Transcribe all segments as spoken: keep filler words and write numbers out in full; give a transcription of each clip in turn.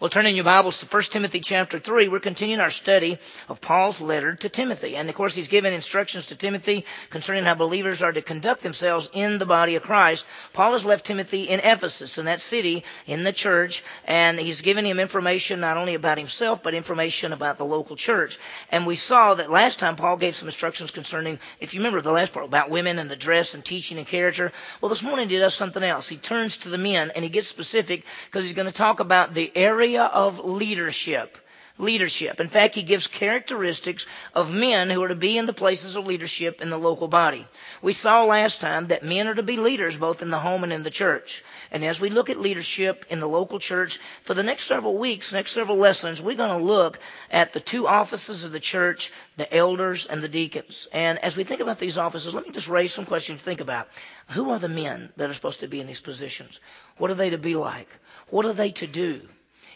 Well, turn in your Bibles to First Timothy chapter three. We're continuing our study of Paul's letter to Timothy. And, of course, he's given instructions to Timothy concerning how believers are to conduct themselves in the body of Christ. Paul has left Timothy in Ephesus, in that city, in the church, and he's given him information not only about himself, but information about the local church. And we saw that last time Paul gave some instructions concerning, if you remember the last part, about women and the dress and teaching and character. Well, this morning he does something else. He turns to the men, and he gets specific because he's going to talk about the area of leadership. Leadership. In fact, he gives characteristics of men who are to be in the places of leadership in the local body. We saw last time that men are to be leaders both in the home and in the church. And as we look at leadership in the local church, for the next several weeks, next several lessons, we're going to look at the two offices of the church, the elders and the deacons. And as we think about these offices, let me just raise some questions to think about. Who are the men that are supposed to be in these positions? What are they to be like? What are they to do?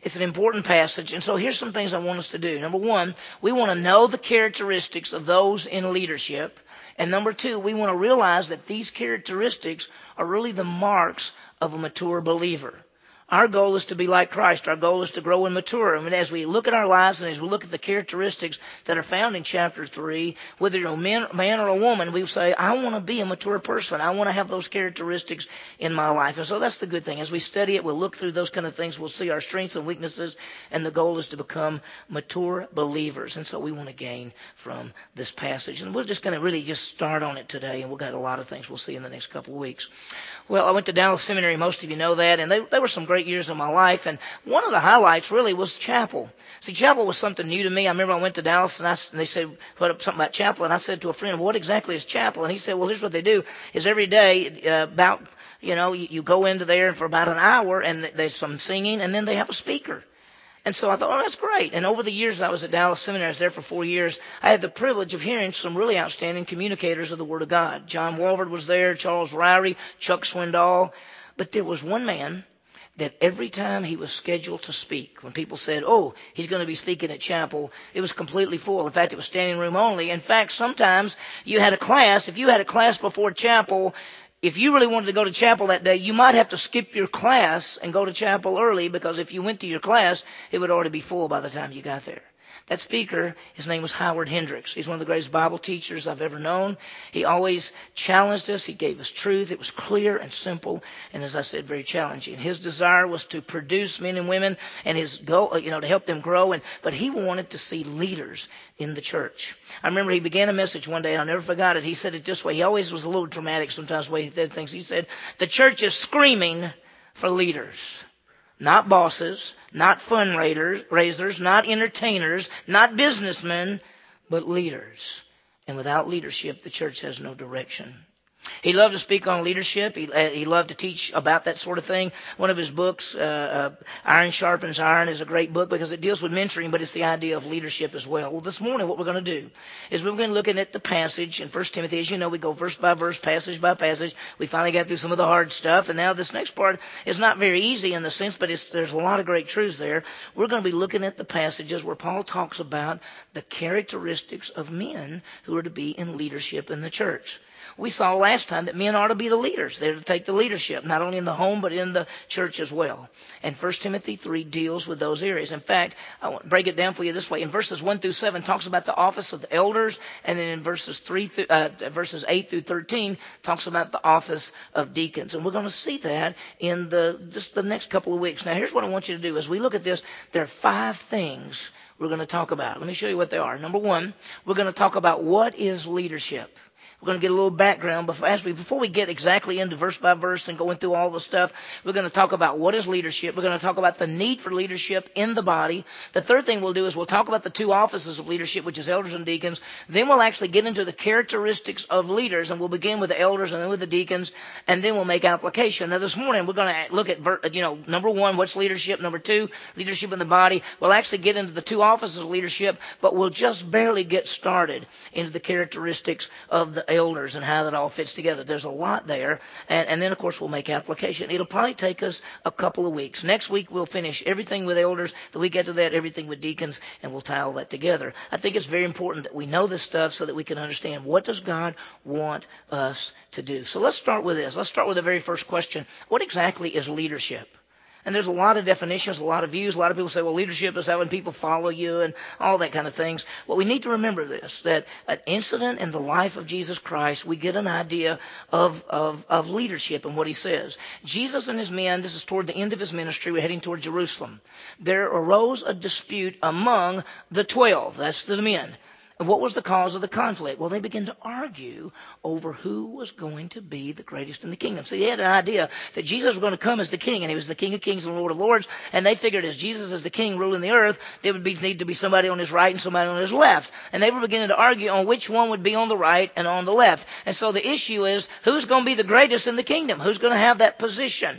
It's an important passage, and so here's some things I want us to do. Number one, we want to know the characteristics of those in leadership. And number two, we want to realize that these characteristics are really the marks of a mature believer. Our goal is to be like Christ. Our goal is to grow and mature. And as we look at our lives and as we look at the characteristics that are found in chapter three, whether you're a man or a woman, we say, I want to be a mature person. I want to have those characteristics in my life. And so that's the good thing. As we study it, we'll look through those kind of things. We'll see our strengths and weaknesses. And the goal is to become mature believers. And so we want to gain from this passage. And we're just going to really just start on it today. And we've got a lot of things we'll see in the next couple of weeks. Well, I went to Dallas Seminary. Most of you know that. And they, they were some great Great years of my life, and one of the highlights really was chapel. See, chapel was something new to me. I remember I went to Dallas, and, I, and they said, put up something about chapel, and I said to a friend, what exactly is chapel? And he said, well, here's what they do, is every day uh, about, you know, you, you go into there for about an hour, and there's some singing, and then they have a speaker. And so I thought, oh, that's great. And over the years I was at Dallas Seminary, I was there for four years, I had the privilege of hearing some really outstanding communicators of the Word of God. John Walvoord was there, Charles Ryrie, Chuck Swindoll, but there was one man that every time he was scheduled to speak, when people said, oh, he's going to be speaking at chapel, it was completely full. In fact, it was standing room only. In fact, sometimes you had a class. If you had a class before chapel, if you really wanted to go to chapel that day, you might have to skip your class and go to chapel early, because if you went to your class, it would already be full by the time you got there. That speaker, his name was Howard Hendricks. He's one of the greatest Bible teachers I've ever known. He always challenged us. He gave us truth. It was clear and simple, and as I said, very challenging. His desire was to produce men and women, and his goal, you know, to help them grow. And but he wanted to see leaders in the church. I remember he began a message one day, and I never forgot it. He said it this way. He always was a little dramatic sometimes the way he said things. He said, "The church is screaming for leaders." Not bosses, not fundraisers, not entertainers, not businessmen, but leaders. And without leadership, the church has no direction. He loved to speak on leadership. He, he loved to teach about that sort of thing. One of his books, uh, uh, Iron Sharpens Iron, is a great book because it deals with mentoring, but it's the idea of leadership as well. Well, this morning what we're going to do is we're going to look at the passage in First Timothy. As you know, we go verse by verse, passage by passage. We finally got through some of the hard stuff, and now this next part is not very easy in the sense, but it's, there's a lot of great truths there. We're going to be looking at the passages where Paul talks about the characteristics of men who are to be in leadership in the church. We saw last time that men are to be the leaders. They're to take the leadership, not only in the home, but in the church as well. And First Timothy three deals with those areas. In fact, I want to break it down for you this way. In verses one through seven, talks about the office of the elders. And then in verses three through, uh, verses eight through thirteen, talks about the office of deacons. And we're going to see that in the just the next couple of weeks. Now, here's what I want you to do. As we look at this, there are five things we're going to talk about. Let me show you what they are. Number one, we're going to talk about what is leadership. We're going to get a little background before, as we, before we get exactly into verse by verse and going through all the stuff. We're going to talk about what is leadership. We're going to talk about the need for leadership in the body. The third thing we'll do is we'll talk about the two offices of leadership, which is elders and deacons. Then we'll actually get into the characteristics of leaders, and we'll begin with the elders and then with the deacons, and then we'll make application. Now, this morning we're going to look at, you know, number one, what's leadership? Number two, leadership in the body. We'll actually get into the two offices of leadership, but we'll just barely get started into the characteristics of the elders and how that all fits together. There's a lot there. And, and then, of course, we'll make application. It'll probably take us a couple of weeks. Next week, we'll finish everything with elders. The week after that, everything with deacons, and we'll tie all that together. I think it's very important that we know this stuff so that we can understand what does God want us to do. So let's start with this. Let's start with the very first question. What exactly is leadership? And there's a lot of definitions, a lot of views. A lot of people say, well, leadership is having people follow you and all that kind of things. Well, we need to remember this, that an incident in the life of Jesus Christ, we get an idea of, of, of leadership and what he says. Jesus and his men, this is toward the end of his ministry, we're heading toward Jerusalem. There arose a dispute among the twelve. That's the men. And what was the cause of the conflict? Well, they began to argue over who was going to be the greatest in the kingdom. See, they had an idea that Jesus was going to come as the king, and he was the King of Kings and Lord of Lords, and they figured as Jesus is the king ruling the earth, there would be, need to be somebody on his right and somebody on his left. And they were beginning to argue on which one would be on the right and on the left. And so the issue is, who's going to be the greatest in the kingdom? Who's going to have that position?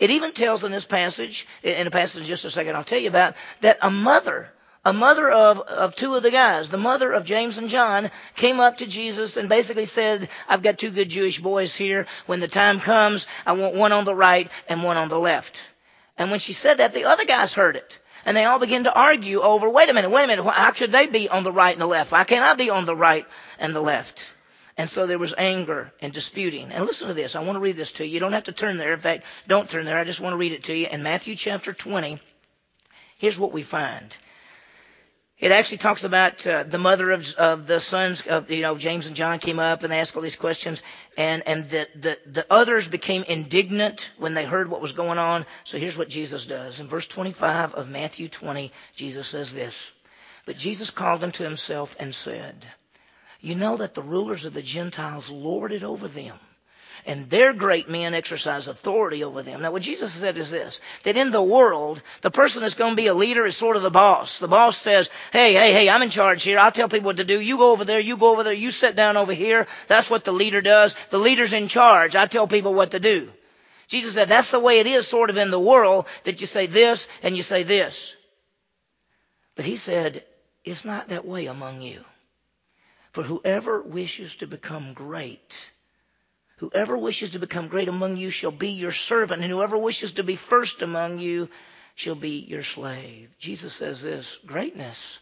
It even tells in this passage, in a passage in just a second I'll tell you about, that a mother A mother of, of two of the guys, the mother of James and John, came up to Jesus and basically said, I've got two good Jewish boys here. When the time comes, I want one on the right and one on the left. And when she said that, the other guys heard it. And they all began to argue over, wait a minute, wait a minute, how should they be on the right and the left? Why can't I be on the right and the left? And so there was anger and disputing. And listen to this. I want to read this to you. You don't have to turn there. In fact, don't turn there. I just want to read it to you. In Matthew chapter twenty, here's what we find. It actually talks about uh, the mother of, of the sons of, you know, James and John came up and they asked all these questions. And, and the, the, the others became indignant when they heard what was going on. So here's what Jesus does. In verse twenty-five of Matthew twenty, Jesus says this. But Jesus called them to himself and said, you know that the rulers of the Gentiles lord it over them, and their great men exercise authority over them. Now, what Jesus said is this, that in the world, the person that's going to be a leader is sort of the boss. The boss says, hey, hey, hey, I'm in charge here. I'll tell people what to do. You go over there. You go over there. You sit down over here. That's what the leader does. The leader's in charge. I tell people what to do. Jesus said that's the way it is sort of in the world, that you say this and you say this. But he said, it's not that way among you. For whoever wishes to become great... Whoever wishes to become great among you shall be your servant, and whoever wishes to be first among you shall be your slave. Jesus says this, greatness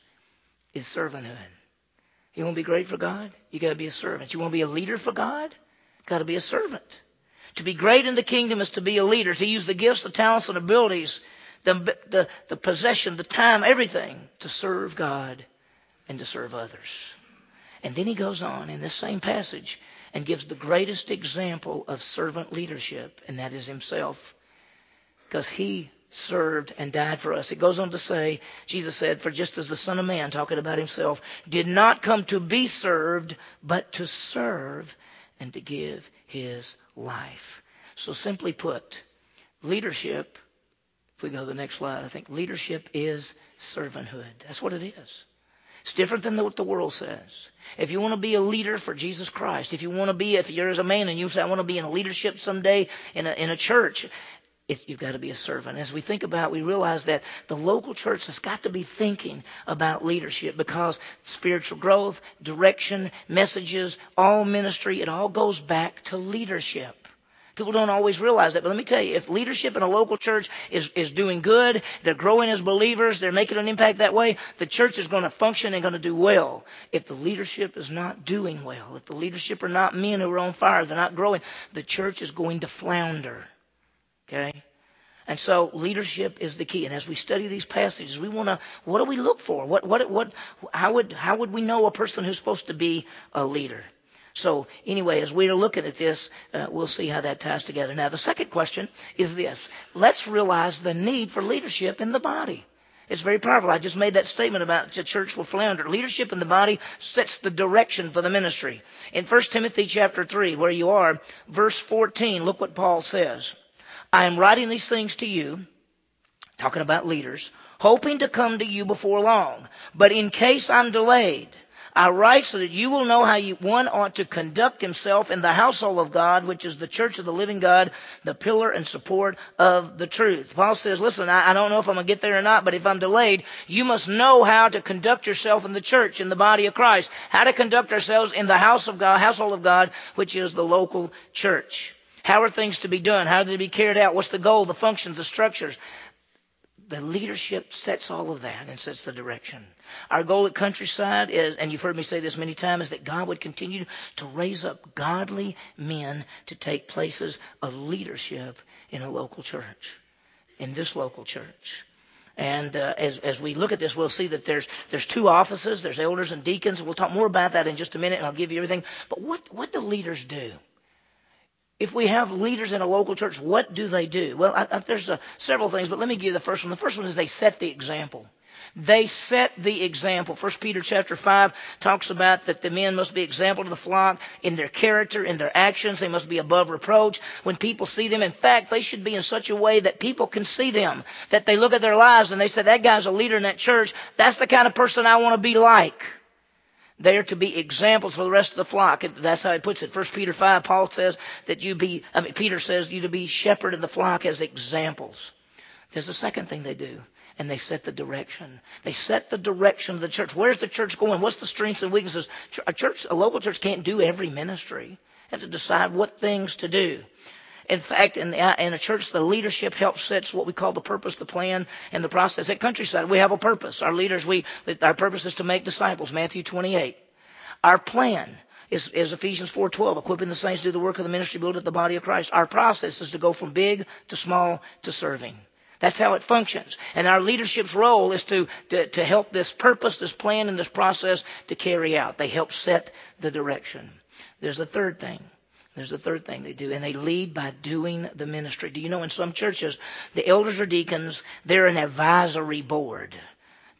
is servanthood. You want to be great for God? You got to be a servant. You want to be a leader for God? Got to be a servant. To be great in the kingdom is to be a leader, to use the gifts, the talents, and abilities, the, the, the possession, the time, everything, to serve God and to serve others. And then he goes on in this same passage and gives the greatest example of servant leadership, and that is himself, because he served and died for us. It goes on to say, Jesus said, for just as the Son of Man, talking about himself, did not come to be served, but to serve and to give his life. So simply put, leadership, if we go to the next slide, I think leadership is servanthood. That's what it is. It's different than what the world says. If you want to be a leader for Jesus Christ, if you want to be, if you're as a man and you say, I want to be in a leadership someday in a, in a church, it, you've got to be a servant. As we think about it, we realize that the local church has got to be thinking about leadership, because spiritual growth, direction, messages, all ministry, it all goes back to leadership. People don't always realize that, but let me tell you, if leadership in a local church is, is doing good, they're growing as believers, they're making an impact that way, the church is going to function and going to do well. If the leadership is not doing well, if the leadership are not men who are on fire, they're not growing, the church is going to flounder, okay? And so leadership is the key. And as we study these passages, we want to, what do we look for? What, what, what, how would, how would we know a person who's supposed to be a leader? So anyway, as we are looking at this, uh, we'll see how that ties together. Now, the second question is this. Let's realize the need for leadership in the body. It's very powerful. I just made that statement about the church will flounder. Leadership in the body sets the direction for the ministry. In First Timothy chapter three, where you are, verse fourteen, look what Paul says. I am writing these things to you, talking about leaders, hoping to come to you before long. But in case I'm delayed, I write so that you will know how you, one ought to conduct himself in the household of God, which is the church of the living God, the pillar and support of the truth. Paul says, listen, I, I don't know if I'm going to get there or not, but if I'm delayed, you must know how to conduct yourself in the church, in the body of Christ, how to conduct ourselves in the house of God, household of God, which is the local church. How are things to be done? How are they to be carried out? What's the goal, the functions, the structures? The leadership sets all of that and sets the direction. Our goal at Countryside is, and you've heard me say this many times, is that God would continue to raise up godly men to take places of leadership in a local church. in this local church. And uh, as as we look at this, we'll see that there's there's two offices. There's elders and deacons. We'll talk more about that in just a minute, and I'll give you everything. But what, what do leaders do? If we have leaders in a local church, what do they do? Well, I, I, there's uh, several things, but let me give you the first one. The first one is they set the example. They set the example. First Peter chapter five talks about that the men must be example to the flock in their character, in their actions. They must be above reproach. When people see them, in fact, they should be in such a way that people can see them, that they look at their lives and they say, that guy's a leader in that church. That's the kind of person I want to be like. They are to be examples for the rest of the flock. And that's how he puts it. First Peter five, Paul says that you be, I mean, Peter says you to be shepherd of the flock as examples. There's a second thing they do, and they set the direction. They set the direction of the church. Where's the church going? What's the strengths and weaknesses? A church, a local church can't do every ministry. They have to decide what things to do. In fact, in, the, in a church, the leadership helps sets what we call the purpose, the plan, and the process. At Countryside, we have a purpose. Our leaders, we our purpose is to make disciples, Matthew twenty-eight. Our plan is, is Ephesians four twelve, equipping the saints to do the work of the ministry, build up the body of Christ. Our process is to go from big to small to serving. That's how it functions. And our leadership's role is to, to, to help this purpose, this plan, and this process to carry out. They help set the direction. There's a third thing. There's a third thing they do, and they lead by doing the ministry. Do you know in some churches, the elders or deacons, they're an advisory board.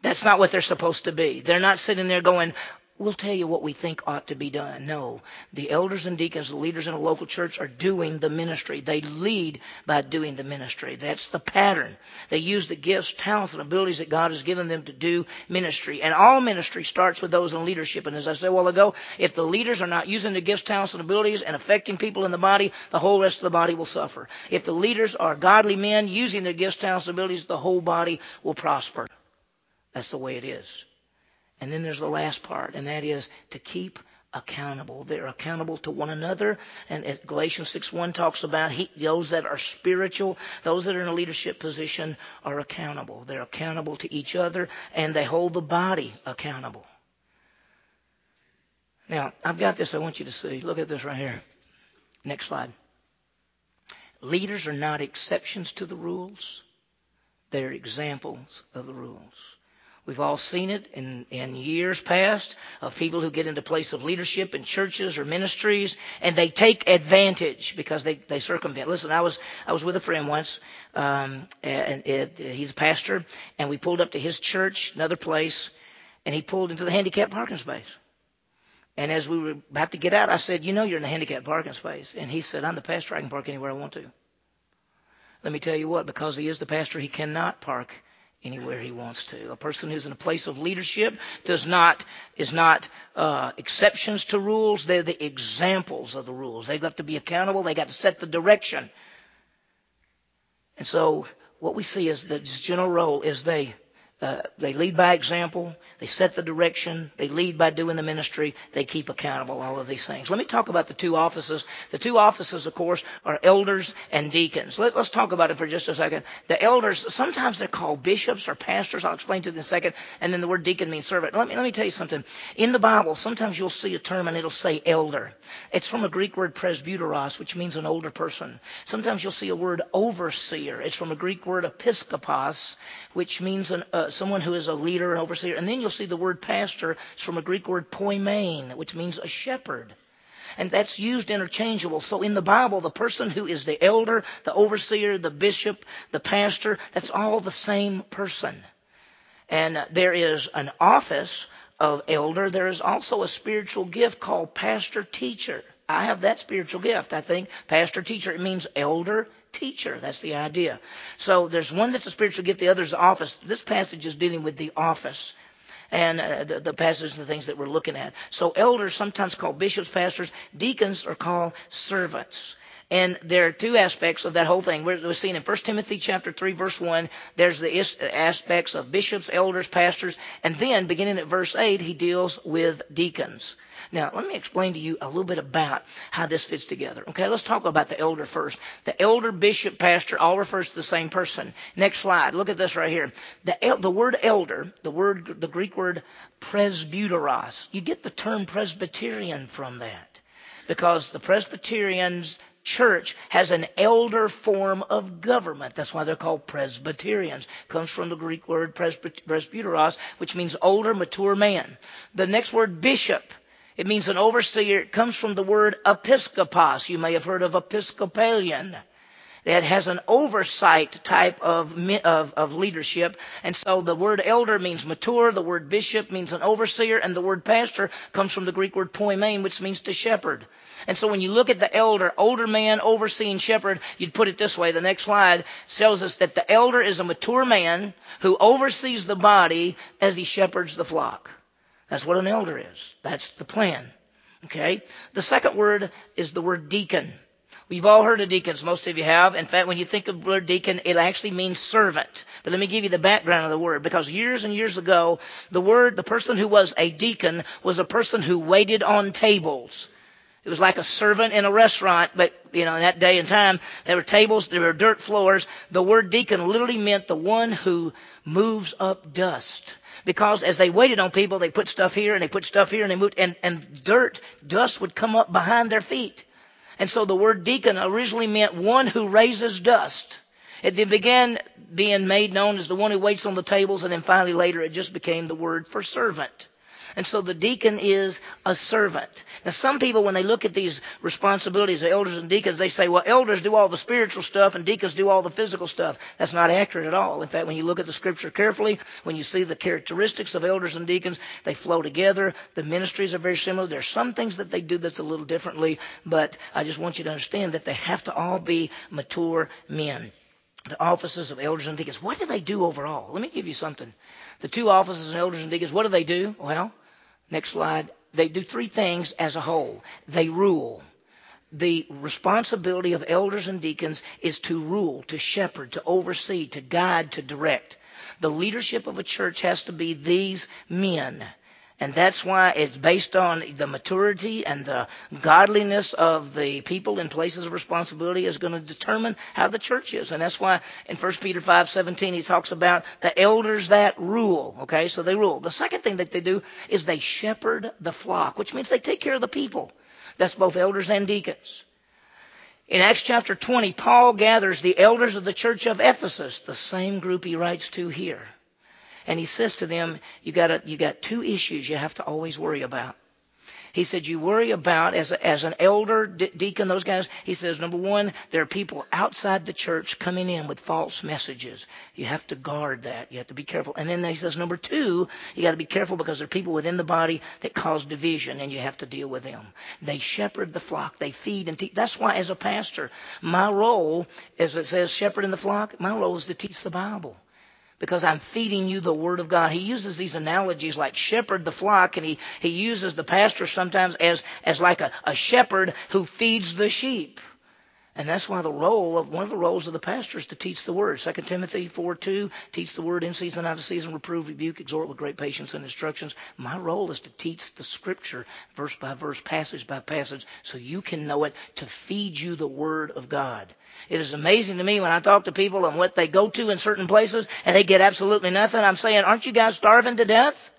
That's not what they're supposed to be. They're not sitting there going, we'll tell you what we think ought to be done. No, the elders and deacons, the leaders in a local church are doing the ministry. They lead by doing the ministry. That's the pattern. They use the gifts, talents, and abilities that God has given them to do ministry. And all ministry starts with those in leadership. And as I said a while ago, if the leaders are not using the gifts, talents, and abilities and affecting people in the body, the whole rest of the body will suffer. If the leaders are godly men using their gifts, talents, and abilities, the whole body will prosper. That's the way it is. And then there's the last part, and that is to keep accountable. They're accountable to one another. And as Galatians six one talks about he, those that are spiritual, those that are in a leadership position are accountable. They're accountable to each other, and they hold the body accountable. Now, I've got this I want you to see. Look at this right here. Next slide. Leaders are not exceptions to the rules. They're examples of the rules. We've all seen it in, in years past of people who get into place of leadership in churches or ministries, and they take advantage because they, they circumvent. Listen, I was I was with a friend once, um, and it, he's a pastor, and we pulled up to his church, another place, and he pulled into the handicapped parking space. And as we were about to get out, I said, you know you're in the handicapped parking space. And he said, I'm the pastor. I can park anywhere I want to. Let me tell you what, because he is the pastor, he cannot park anywhere he wants to. A person who's in a place of leadership does not is not uh, exceptions to rules. They're the examples of the rules. They've got to be accountable. They've got to set the direction. And so what we see is that this general role is they uh, they lead by example. They set the direction. They lead by doing the ministry. They keep accountable. All of these things. Let me talk about the two offices. The two offices, of course, are elders and deacons. Let, let's talk about it for just a second. The elders, sometimes they're called bishops or pastors. I'll explain to you in a second. And then the word deacon means servant. Let me let me tell you something. In the Bible, sometimes you'll see a term and it'll say elder. It's from a Greek word presbyteros, which means an older person. Sometimes you'll see a word overseer. It's from a Greek word episkopos, which means an, uh, someone who is a leader, an overseer. And then you'll see the word pastor. It's from a Greek word poimen, which means a shepherd. And that's used interchangeable. So in the Bible, the person who is the elder, the overseer, the bishop, the pastor, that's all the same person. And there is an office of elder. There is also a spiritual gift called pastor-teacher. I have that spiritual gift, I think. Pastor-teacher, it means elder teacher. That's the idea. So there's one that's a spiritual gift, the other is the office. This passage is dealing with the office. And uh, the, the passages and the things that we're looking at. So elders, sometimes called bishops, pastors, deacons are called servants. And there are two aspects of that whole thing. We're, we're seeing in First Timothy chapter three, verse one, there's the is, aspects of bishops, elders, pastors. And then, beginning at verse eight, he deals with deacons. Now, let me explain to you a little bit about how this fits together. Okay, let's talk about the elder first. The elder, bishop, pastor all refers to the same person. Next slide. Look at this right here. The, el- the word elder, the word, the Greek word presbyteros, you get the term Presbyterian from that because the Presbyterians church has an elder form of government. That's why they're called Presbyterians. Comes from the Greek word presbyteros, which means older, mature man. The next word, bishop. It means an overseer. It comes from the word episkopos. You may have heard of Episcopalian. That has an oversight type of, of of leadership. And so the word elder means mature, the word bishop means an overseer, and the word pastor comes from the Greek word poimen, which means to shepherd. And so when you look at the elder, older man, overseeing shepherd, you'd put it this way. The next slide shows us that the elder is a mature man who oversees the body as he shepherds the flock. That's what an elder is. That's the plan. Okay? The second word is the word deacon. We've all heard of deacons. Most of you have. In fact, when you think of the word deacon, it actually means servant. But let me give you the background of the word, because years and years ago, the word, the person who was a deacon was a person who waited on tables. It was like a servant in a restaurant, but, you know, in that day and time, there were tables, there were dirt floors. The word deacon literally meant the one who moves up dust. Because as they waited on people, they put stuff here and they put stuff here and they moved, and, and dirt, dust would come up behind their feet. And so the word deacon originally meant one who raises dust. It then began being made known as the one who waits on the tables, and then finally later it just became the word for servant. And so the deacon is a servant. Now some people, when they look at these responsibilities of elders and deacons, they say, well, elders do all the spiritual stuff and deacons do all the physical stuff. That's not accurate at all. In fact, when you look at the scripture carefully, when you see the characteristics of elders and deacons, they flow together. The ministries are very similar. There are some things that they do that's a little differently, but I just want you to understand that they have to all be mature men. The offices of elders and deacons, what do they do overall? Let me give you something. The two offices of elders and deacons, what do they do? Well, next slide. They do three things as a whole. They rule. The responsibility of elders and deacons is to rule, to shepherd, to oversee, to guide, to direct. The leadership of a church has to be these men. And that's why it's based on the maturity and the godliness of the people in places of responsibility is going to determine how the church is. And that's why in First Peter five seventeen, he talks about the elders that rule. Okay, so they rule. The second thing that they do is they shepherd the flock, which means they take care of the people. That's both elders and deacons. In Acts chapter twenty, Paul gathers the elders of the church of Ephesus, the same group he writes to here. And he says to them, you got you got two issues you have to always worry about. He said, you worry about, as, a, as an elder, de- deacon, those guys, he says, number one, there are people outside the church coming in with false messages. You have to guard that. You have to be careful. And then he says, number two, you got to be careful because there are people within the body that cause division, and you have to deal with them. They shepherd the flock. They feed and teach. That's why, as a pastor, my role, as it says, shepherding the flock, my role is to teach the Bible. Because I'm feeding you the Word of God. He uses these analogies like shepherd the flock, and he, he uses the pastor sometimes as, as like a, a shepherd who feeds the sheep. And that's why the role of one of the roles of the pastor is to teach the Word. Second Timothy four two, teach the Word in season, out of season, reprove, rebuke, exhort with great patience and instructions. My role is to teach the Scripture verse by verse, passage by passage, so you can know it, to feed you the Word of God. It is amazing to me when I talk to people and what they go to in certain places and they get absolutely nothing. I'm saying, aren't you guys starving to death?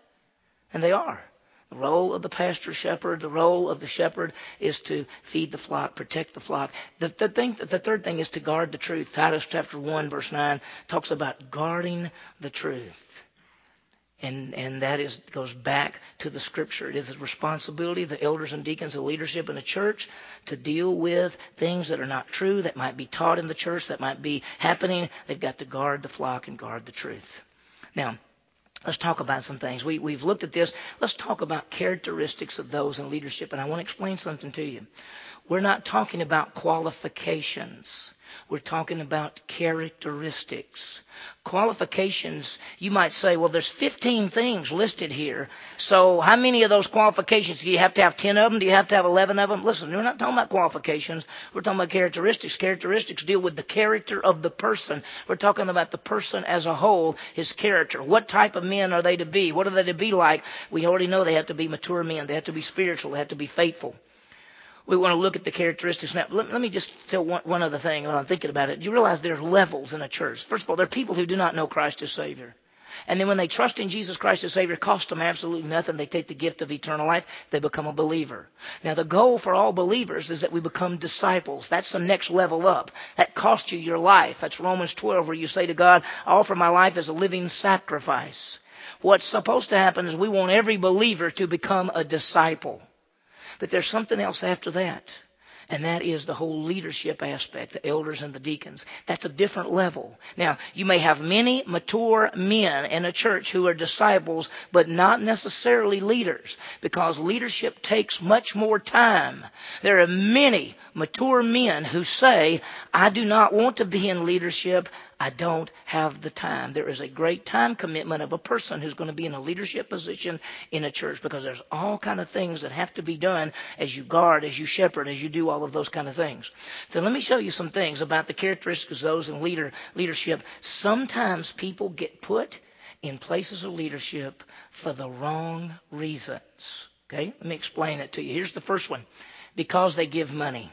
And they are. The role of the pastor shepherd, the role of the shepherd is to feed the flock, protect the flock. The, the, thing, the third thing is to guard the truth. Titus chapter one verse nine talks about guarding the truth. And and that is goes back to the Scripture. It is the responsibility of the elders and deacons, the leadership in the church, to deal with things that are not true, that might be taught in the church, that might be happening. They've got to guard the flock and guard the truth. Now, let's talk about some things. We, we've looked at this. Let's talk about characteristics of those in leadership. And I want to explain something to you. We're not talking about qualifications. We're talking about characteristics. Qualifications, you might say, well, there's fifteen things listed here. So how many of those qualifications? Do you have to have ten of them? Do you have to have eleven of them? Listen, we're not talking about qualifications. We're talking about characteristics. Characteristics deal with the character of the person. We're talking about the person as a whole, his character. What type of men are they to be? What are they to be like? We already know they have to be mature men. They have to be spiritual. They have to be faithful. We want to look at the characteristics. Now, let, let me just tell one, one other thing while I'm thinking about it. You realize there are levels in a church. First of all, there are people who do not know Christ as Savior. And then when they trust in Jesus Christ as Savior, it costs them absolutely nothing. They take the gift of eternal life. They become a believer. Now, the goal for all believers is that we become disciples. That's the next level up. That costs you your life. That's Romans twelve, where you say to God, I offer my life as a living sacrifice. What's supposed to happen is we want every believer to become a disciple. But there's something else after that. And that is the whole leadership aspect, the elders and the deacons. That's a different level. Now, you may have many mature men in a church who are disciples, but not necessarily leaders, because leadership takes much more time. There are many mature men who say, I do not want to be in leadership. I don't have the time. There is a great time commitment of a person who's going to be in a leadership position in a church, because there's all kind of things that have to be done as you guard, as you shepherd, as you do all of those kind of things. So let me show you some things about the characteristics of those in leader leadership. Sometimes people get put in places of leadership for the wrong reasons. Okay, let me explain it to you. Here's the first one. Because they give money.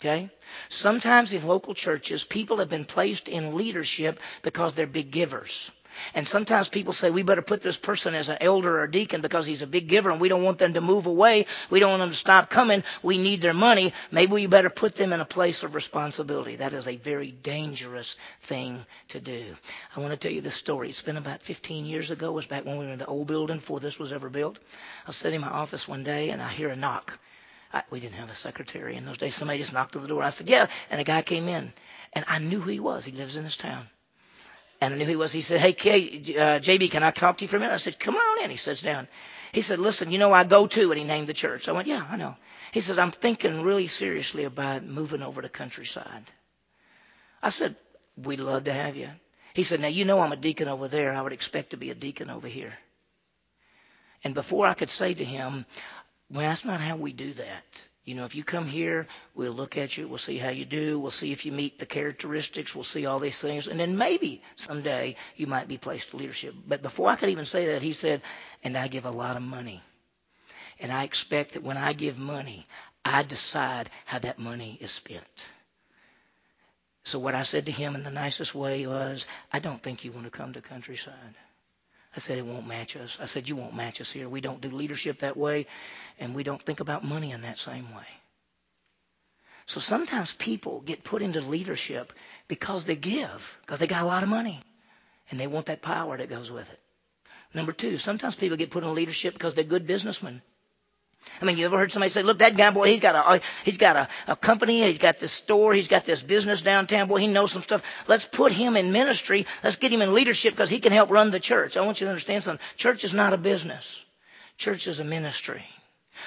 Okay, sometimes in local churches, people have been placed in leadership because they're big givers. And sometimes people say, we better put this person as an elder or deacon because he's a big giver, and we don't want them to move away. We don't want them to stop coming. We need their money. Maybe we better put them in a place of responsibility. That is a very dangerous thing to do. I want to tell you this story. It's been about fifteen years ago. It was back when we were in the old building before this was ever built. I was sitting in my office one day, and I hear a knock. I, we didn't have a secretary in those days. Somebody just knocked on the door. I said, yeah. And a guy came in. And I knew who he was. He lives in this town. And I knew who he was. He said, hey, K, uh, J B, can I talk to you for a minute? I said, come on in. He sits down. He said, listen, you know, I go to, and he named the church. I went, yeah, I know. He said, I'm thinking really seriously about moving over to Countryside. I said, we'd love to have you. He said, now, you know, I'm a deacon over there. I would expect to be a deacon over here. And before I could say to him, well, that's not how we do that. You know, if you come here, we'll look at you. We'll see how you do. We'll see if you meet the characteristics. We'll see all these things. And then maybe someday you might be placed in leadership. But before I could even say that, he said, and I give a lot of money. And I expect that when I give money, I decide how that money is spent. So what I said to him in the nicest way was, I don't think you want to come to Countryside. I said, it won't match us. I said, you won't match us here. We don't do leadership that way, and we don't think about money in that same way. So sometimes people get put into leadership because they give, because they got a lot of money, and they want that power that goes with it. Number two, sometimes people get put in leadership because they're good businessmen. I mean, you ever heard somebody say, look, that guy, boy, he's got a he's got a, a company, he's got this store, he's got this business downtown, boy, he knows some stuff. Let's put him in ministry. Let's get him in leadership because he can help run the church. I want you to understand something. Church is not a business. Church is a ministry.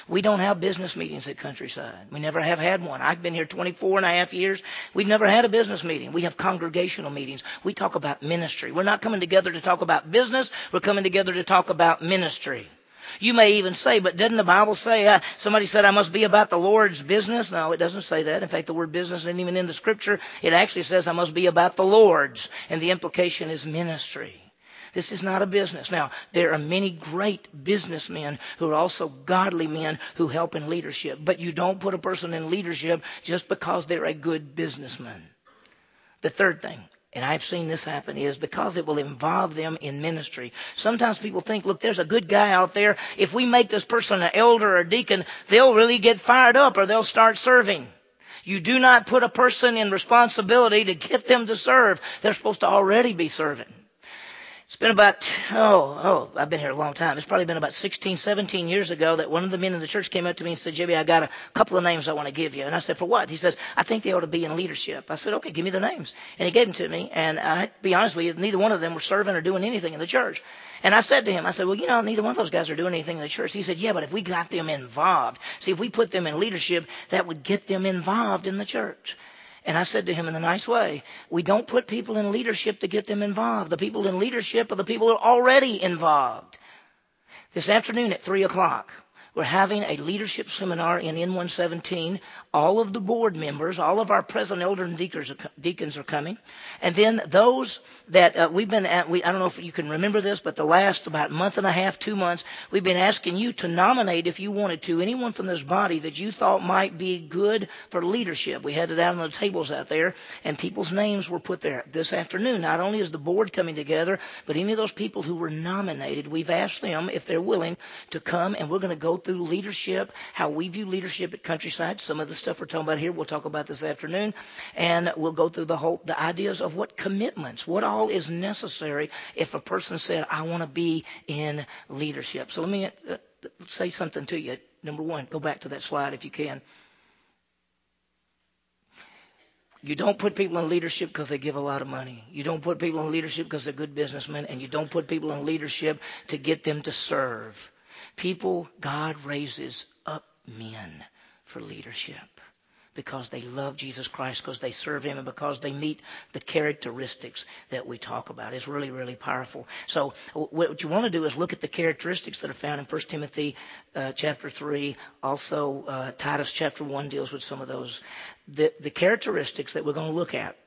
We don't have business meetings at Countryside. We never have had one. I've been here twenty-four and a half years. We've never had a business meeting. We have congregational meetings. We talk about ministry. We're not coming together to talk about business. We're coming together to talk about ministry. You may even say, but doesn't the Bible say, uh, somebody said I must be about the Lord's business? No, it doesn't say that. In fact, the word business isn't even in the Scripture. It actually says I must be about the Lord's, and the implication is ministry. This is not a business. Now, there are many great businessmen who are also godly men who help in leadership, but you don't put a person in leadership just because they're a good businessman. The third thing, and I've seen this happen, is because it will involve them in ministry. Sometimes people think, look, there's a good guy out there. If we make this person an elder or deacon, they'll really get fired up or they'll start serving. You do not put a person in responsibility to get them to serve. They're supposed to already be serving. It's been about, oh, oh, I've been here a long time. It's probably been about sixteen, seventeen years ago that one of the men in the church came up to me and said, Jimmy, I got a couple of names I want to give you. And I said, for what? He says, I think they ought to be in leadership. I said, okay, give me the names. And he gave them to me. And I, to be honest with you, neither one of them were serving or doing anything in the church. And I said to him, I said, well, you know, neither one of those guys are doing anything in the church. He said, yeah, but if we got them involved, see, if we put them in leadership, that would get them involved in the church. And I said to him in a nice way, we don't put people in leadership to get them involved. The people in leadership are the people who are already involved. This afternoon at three o'clock, We're having a leadership seminar in N one seventeen. All of the board members, all of our present elder and deacons are coming. And then those that uh, we've been at, we, I don't know if you can remember this, but the last about month and a half, two months, we've been asking you to nominate, if you wanted to, anyone from this body that you thought might be good for leadership. We had it out on the tables out there, and people's names were put there this afternoon. Not only is the board coming together, but any of those people who were nominated, we've asked them if they're willing to come, and we're going to go through leadership, how we view leadership at Countryside. Some of the stuff we're talking about here, we'll talk about this afternoon, and we'll go through the whole the ideas of what commitments, what all is necessary if a person said, I want to be in leadership. So let me uh, say something to you. Number one, go back to that slide if you can. You don't put people in leadership because they give a lot of money. You don't put people in leadership because they're good businessmen, and you don't put people in leadership to get them to serve. People, God raises up men for leadership because they love Jesus Christ, because they serve Him, and because they meet the characteristics that we talk about. It's really, really powerful. So what you want to do is look at the characteristics that are found in First Timothy uh, chapter three. Also, uh, Titus chapter one deals with some of those. The, the characteristics that we're going to look at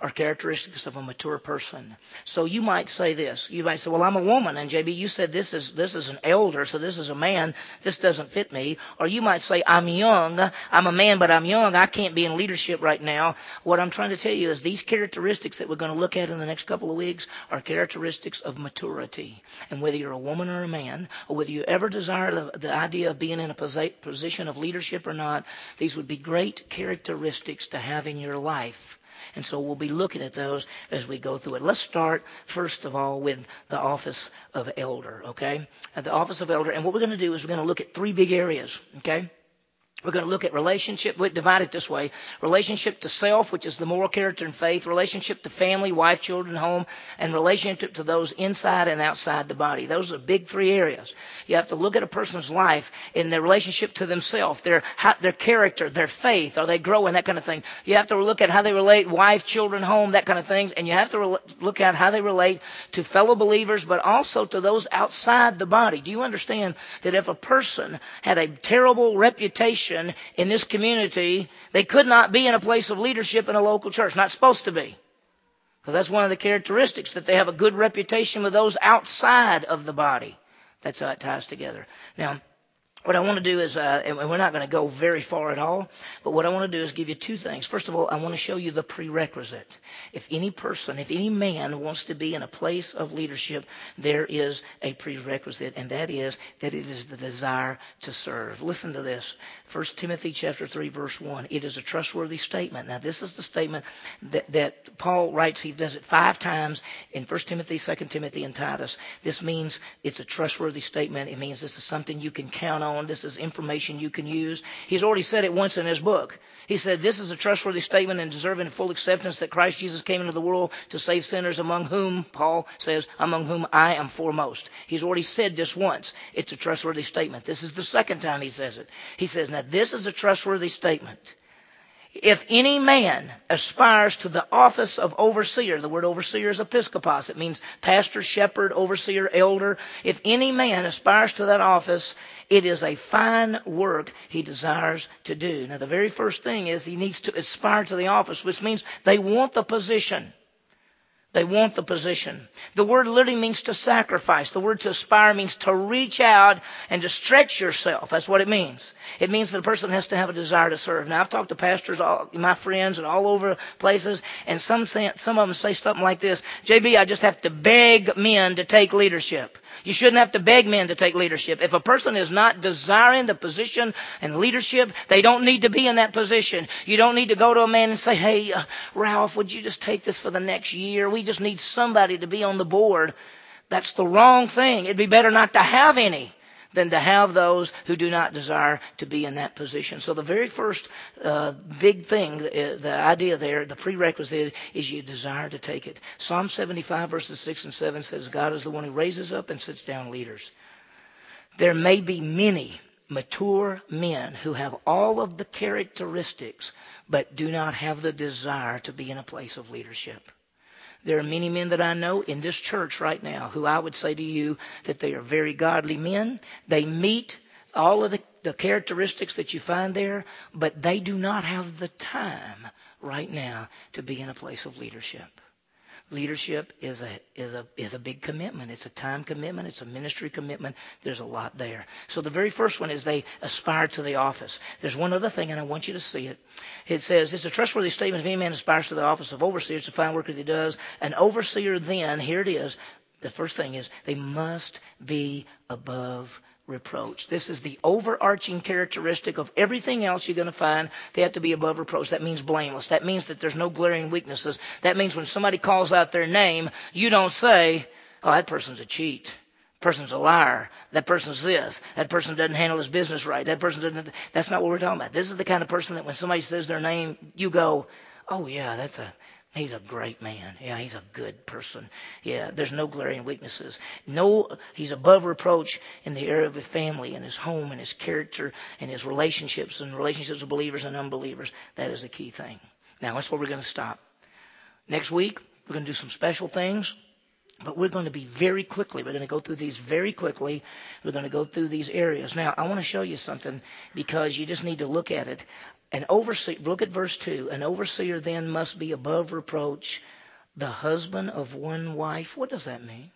are characteristics of a mature person. So you might say this. You might say, well, I'm a woman, and J B, you said this is this is an elder, so this is a man. This doesn't fit me. Or you might say, I'm young. I'm a man, but I'm young. I can't be in leadership right now. What I'm trying to tell you is these characteristics that we're going to look at in the next couple of weeks are characteristics of maturity. And whether you're a woman or a man, or whether you ever desire the, the idea of being in a posi- position of leadership or not, these would be great characteristics to have in your life. And so we'll be looking at those as we go through it. Let's start, first of all, with the office of elder, okay? The office of elder. And what we're going to do is we're going to look at three big areas, okay? We're going to look at relationship. We divide it this way. Relationship to self, which is the moral character and faith. Relationship to family, wife, children, home. And relationship to those inside and outside the body. Those are the big three areas. You have to look at a person's life in their relationship to themselves, their their character, their faith. Are they growing? That kind of thing. You have to look at how they relate, wife, children, home, that kind of things. And you have to re- look at how they relate to fellow believers, but also to those outside the body. Do you understand that if a person had a terrible reputation in this community, they could not be in a place of leadership in a local church? Not supposed to be. Because that's one of the characteristics, that they have a good reputation with those outside of the body. That's how it ties together. Now, what I want to do is, uh, and we're not going to go very far at all, but what I want to do is give you two things. First of all, I want to show you the prerequisite. If any person, if any man wants to be in a place of leadership, there is a prerequisite, and that is that it is the desire to serve. Listen to this. First Timothy chapter three, verse one. It is a trustworthy statement. Now, this is the statement that, that Paul writes. He does it five times in First Timothy, Second Timothy, and Titus. This means it's a trustworthy statement. It means this is something you can count on. This is information you can use. He's already said it once in his book. He said, this is a trustworthy statement and deserving of full acceptance that Christ Jesus came into the world to save sinners, among whom, Paul says, among whom I am foremost. He's already said this once. It's a trustworthy statement. This is the second time he says it. He says, now this is a trustworthy statement. If any man aspires to the office of overseer, the word overseer is episkopos. It means pastor, shepherd, overseer, elder. If any man aspires to that office, it is a fine work he desires to do. Now, the very first thing is he needs to aspire to the office, which means they want the position. They want the position. The word literally means to sacrifice. The word to aspire means to reach out and to stretch yourself. That's what it means. It means that a person has to have a desire to serve. Now, I've talked to pastors, all, my friends, and all over places, and some say, some of them say something like this, J B, I just have to beg men to take leadership. You shouldn't have to beg men to take leadership. If a person is not desiring the position and leadership, they don't need to be in that position. You don't need to go to a man and say, hey, uh, Ralph, would you just take this for the next year? We just need somebody to be on the board. That's the wrong thing. It'd be better not to have any than to have those who do not desire to be in that position. So the very first uh, big thing, the, the idea there, the prerequisite is you desire to take it. Psalm seventy-five verses six and seven says, God is the one who raises up and sits down leaders. There may be many mature men who have all of the characteristics but do not have the desire to be in a place of leadership. There are many men that I know in this church right now who I would say to you that they are very godly men. They meet all of the, the characteristics that you find there, but they do not have the time right now to be in a place of leadership. Leadership is a is a is a big commitment. It's a time commitment. It's a ministry commitment. There's a lot there. So the very first one is they aspire to the office. There's one other thing, and I want you to see it. It says, it's a trustworthy statement if any man aspires to the office of overseer. It's a fine work that he does. An overseer then, here it is, the first thing is they must be above reproach. This is the overarching characteristic of everything else you're going to find. They have to be above reproach. That means blameless. That means that there's no glaring weaknesses. That means when somebody calls out their name, you don't say, oh, that person's a cheat. That person's a liar. That person's this. That person doesn't handle his business right. That person doesn't. That's not what we're talking about. This is the kind of person that when somebody says their name, you go, oh, yeah, that's a... he's a great man. Yeah, he's a good person. Yeah, there's no glaring weaknesses. No, he's above reproach in the area of his family and his home and his character and his relationships and relationships with believers and unbelievers. That is the key thing. Now, that's where we're going to stop. Next week, we're going to do some special things. But we're going to be very quickly, we're going to go through these very quickly. We're going to go through these areas. Now, I want to show you something because you just need to look at it. An overseer, look at verse two. An overseer then must be above reproach, the husband of one wife. What does that mean?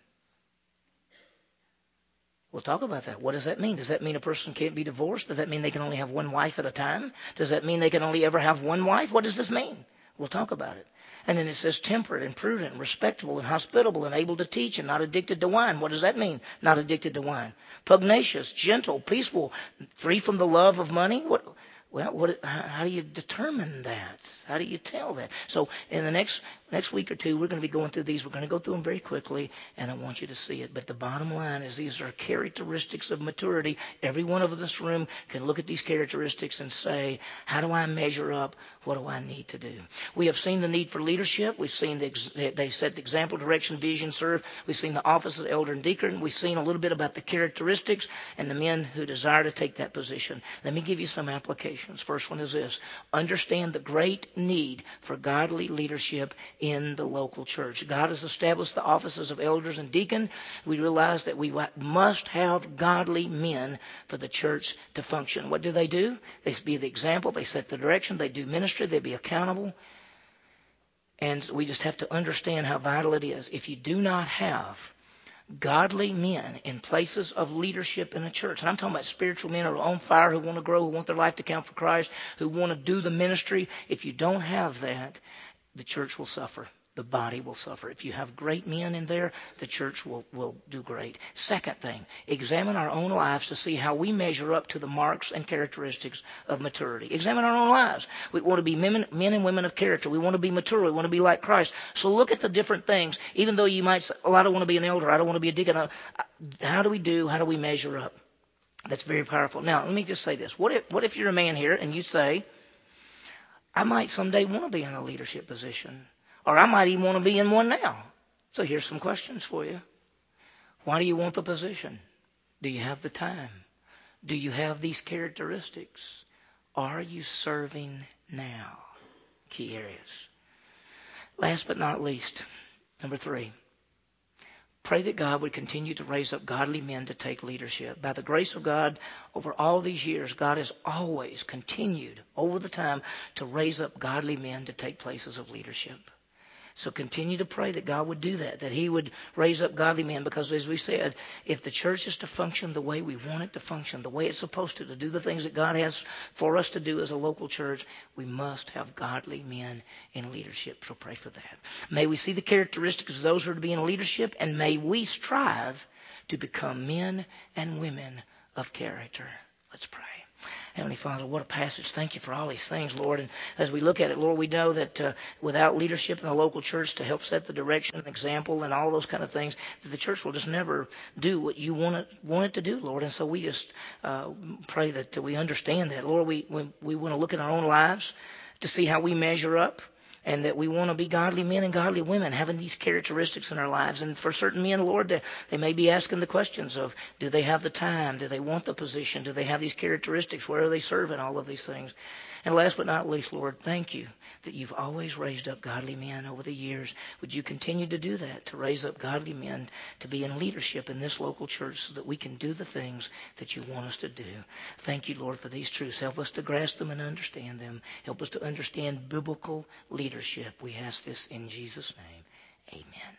We'll talk about that. What does that mean? Does that mean a person can't be divorced? Does that mean they can only have one wife at a time? Does that mean they can only ever have one wife? What does this mean? We'll talk about it. And then it says temperate and prudent, respectable and hospitable and able to teach and not addicted to wine. What does that mean? Not addicted to wine. Pugnacious, gentle, peaceful, free from the love of money. What? Well, what, how do you determine that? How do you tell that? So in the next next week or two, we're going to be going through these. We're going to go through them very quickly, and I want you to see it. But the bottom line is these are characteristics of maturity. Every one of this room can look at these characteristics and say, how do I measure up? What do I need to do? We have seen the need for leadership. We've seen the ex- they set the example, direction, vision, serve. We've seen the office of the elder and deacon. We've seen a little bit about the characteristics and the men who desire to take that position. Let me give you some application. First one is this. Understand the great need for godly leadership in the local church. God has established the offices of elders and deacon. We realize that we must have godly men for the church to function. What do they do? They be the example. They set the direction. They do ministry. They be accountable. And we just have to understand how vital it is. If you do not have godly men in places of leadership in a church. And I'm talking about spiritual men who are on fire, who want to grow, who want their life to count for Christ, who want to do the ministry. If you don't have that, the church will suffer. The body will suffer. If you have great men in there, the church will, will do great. Second thing, examine our own lives to see how we measure up to the marks and characteristics of maturity. Examine our own lives. We want to be men, men and women of character. We want to be mature. We want to be like Christ. So look at the different things, even though you might say, well, I don't want to be an elder. I don't want to be a deacon. How do we do? How do we measure up? That's very powerful. Now, let me just say this. What if, what if you're a man here and you say, I might someday want to be in a leadership position? Or I might even want to be in one now. So here's some questions for you. Why do you want the position? Do you have the time? Do you have these characteristics? Are you serving now? Key areas. Last but not least, number three. Pray that God would continue to raise up godly men to take leadership. By the grace of God, over all these years, God has always continued over the time to raise up godly men to take places of leadership. So continue to pray that God would do that, that he would raise up godly men. Because as we said, if the church is to function the way we want it to function, the way it's supposed to, to do the things that God has for us to do as a local church, we must have godly men in leadership. So pray for that. May we see the characteristics of those who are to be in leadership, and may we strive to become men and women of character. Let's pray. Heavenly Father, what a passage. Thank you for all these things, Lord. And as we look at it, Lord, we know that uh, without leadership in the local church to help set the direction and example and all those kind of things, that the church will just never do what you want it, want it to do, Lord. And so we just uh, pray that we understand that. Lord, we, we, we want to look at our own lives to see how we measure up. And that we want to be godly men and godly women, having these characteristics in our lives. And for certain men, Lord, they, they may be asking the questions of, do they have the time? Do they want the position? Do they have these characteristics? Where are they serving? All of these things. And last but not least, Lord, thank you that you've always raised up godly men over the years. Would you continue to do that, to raise up godly men to be in leadership in this local church so that we can do the things that you want us to do. Thank you, Lord, for these truths. Help us to grasp them and understand them. Help us to understand biblical leadership. We ask this in Jesus' name. Amen.